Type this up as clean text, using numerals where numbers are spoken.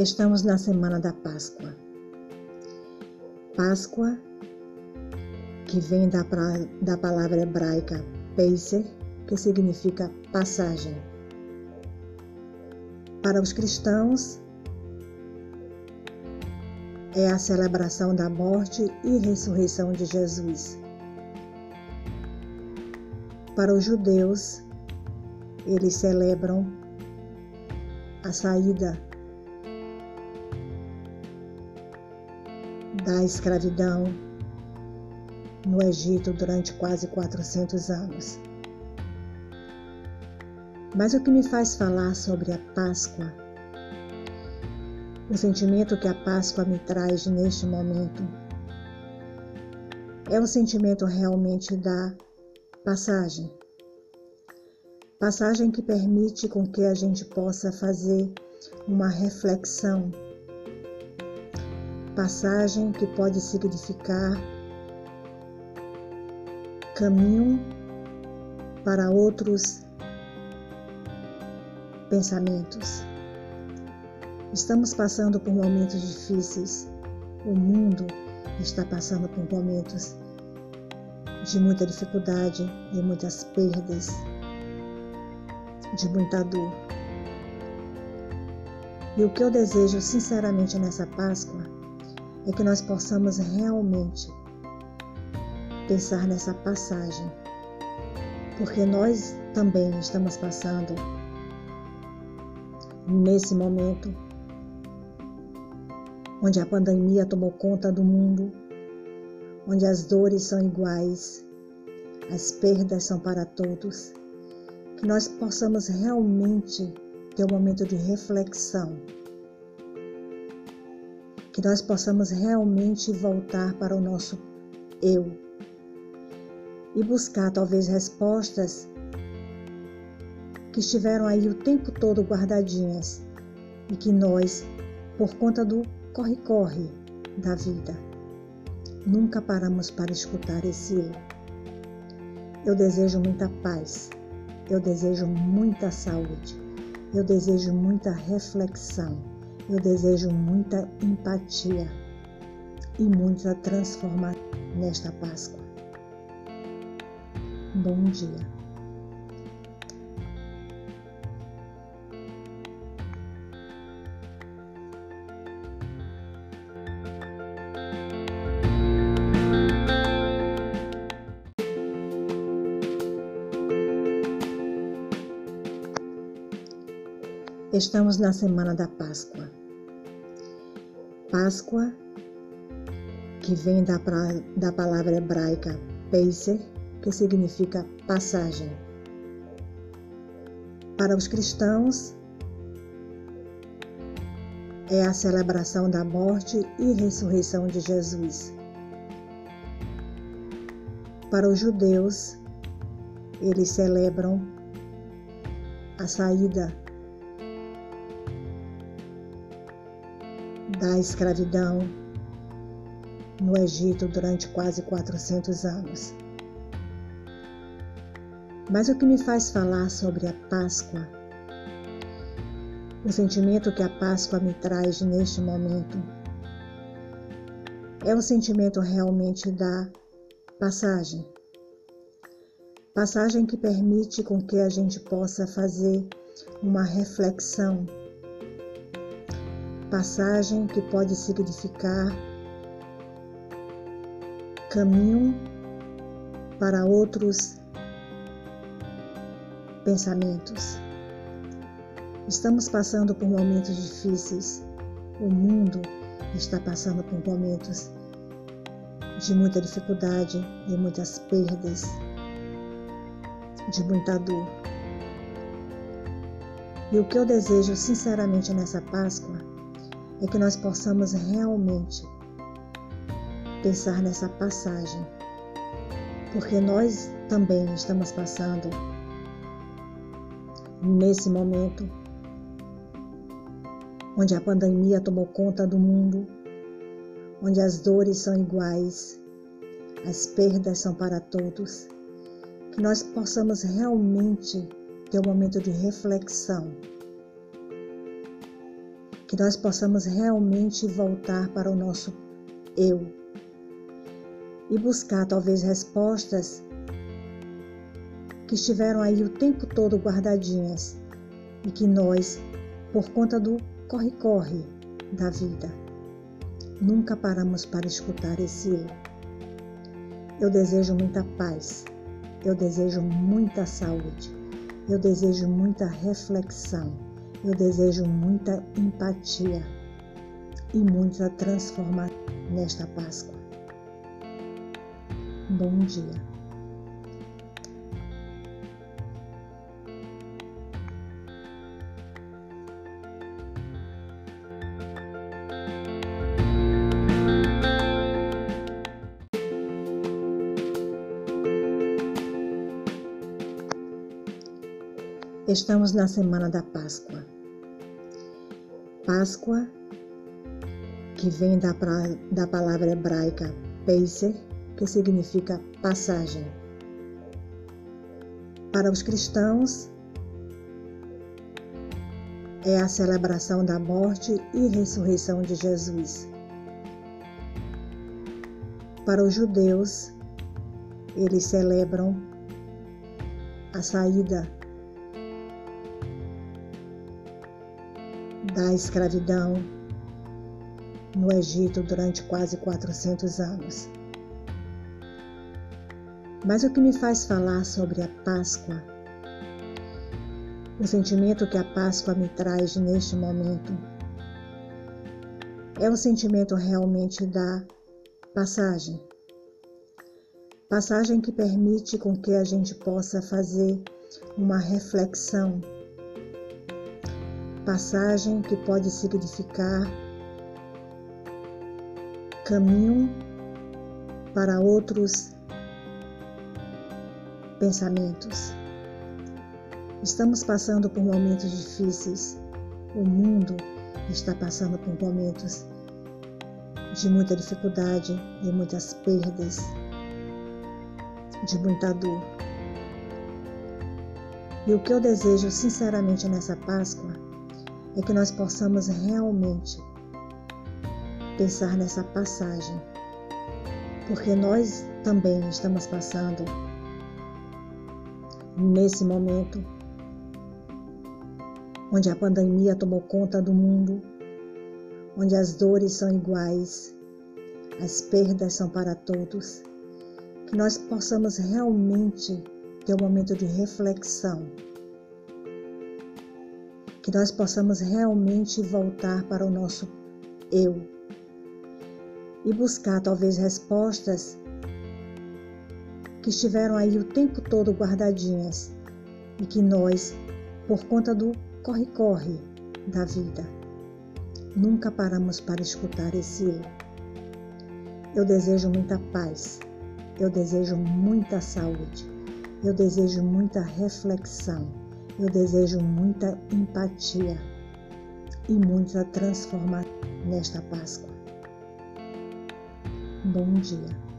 Estamos na semana da Páscoa. Páscoa, que vem da palavra hebraica Peser, que significa passagem. Para os cristãos, é a celebração da morte e ressurreição de Jesus. Para os judeus, eles celebram a saída da escravidão no Egito durante quase 400 anos. Mas o que me faz falar sobre a Páscoa, o sentimento que a Páscoa me traz neste momento, é um sentimento realmente da passagem. Passagem que permite com que a gente possa fazer uma reflexão. Passagem que pode significar caminho para outros pensamentos. Estamos passando por momentos difíceis. O mundo está passando por momentos de muita dificuldade, de muitas perdas, de muita dor. E o que eu desejo sinceramente nessa Páscoa é que nós possamos realmente pensar nessa passagem, porque nós também estamos passando nesse momento onde a pandemia tomou conta do mundo, onde as dores são iguais, as perdas são para todos, que nós possamos realmente ter um momento de reflexão, que nós possamos realmente voltar para o nosso eu e buscar talvez respostas que estiveram aí o tempo todo guardadinhas e que nós, por conta do corre-corre da vida, nunca paramos para escutar esse eu. Eu desejo muita paz, eu desejo muita saúde, eu desejo muita reflexão, eu desejo muita empatia e muita transformação nesta Páscoa. Bom dia. Estamos na semana da Páscoa. Páscoa, que vem da palavra hebraica Peser, que significa passagem. Para os cristãos, é a celebração da morte e ressurreição de Jesus. Para os judeus, eles celebram a saída da escravidão no Egito durante quase 400 anos. Mas o que me faz falar sobre a Páscoa, o sentimento que a Páscoa me traz neste momento, é um sentimento realmente da passagem. Passagem que permite com que a gente possa fazer uma reflexão. Passagem que pode significar caminho para outros pensamentos. Estamos passando por momentos difíceis. O mundo está passando por momentos de muita dificuldade, de muitas perdas, de muita dor. E o que eu desejo sinceramente nessa Páscoa é que nós possamos realmente pensar nessa passagem, porque nós também estamos passando nesse momento onde a pandemia tomou conta do mundo, onde as dores são iguais, as perdas são para todos, que nós possamos realmente ter um momento de reflexão, que nós possamos realmente voltar para o nosso eu e buscar talvez respostas que estiveram aí o tempo todo guardadinhas e que nós, por conta do corre-corre da vida, nunca paramos para escutar esse eu. Eu desejo muita paz, eu desejo muita saúde, eu desejo muita reflexão, eu desejo muita empatia e muita transformação nesta Páscoa. Bom dia. Estamos na semana da Páscoa. Páscoa, que vem da palavra hebraica Peser, que significa passagem. Para os cristãos, é a celebração da morte e ressurreição de Jesus. Para os judeus, eles celebram a saída da escravidão no Egito durante quase 400 anos. Mas o que me faz falar sobre a Páscoa, o sentimento que a Páscoa me traz neste momento, é um sentimento realmente da passagem. Passagem que permite com que a gente possa fazer uma reflexão. Passagem que pode significar caminho para outros pensamentos. Estamos passando por momentos difíceis. O mundo está passando por momentos de muita dificuldade, de muitas perdas, de muita dor. E o que eu desejo sinceramente nessa Páscoa é que nós possamos realmente pensar nessa passagem, porque nós também estamos passando nesse momento onde a pandemia tomou conta do mundo, onde as dores são iguais, as perdas são para todos, que nós possamos realmente ter um momento de reflexão, que nós possamos realmente voltar para o nosso eu e buscar talvez respostas que estiveram aí o tempo todo guardadinhas e que nós, por conta do corre-corre da vida, nunca paramos para escutar esse eu. Eu desejo muita paz, eu desejo muita saúde, eu desejo muita reflexão, eu desejo muita empatia e muita transformação nesta Páscoa. Bom dia.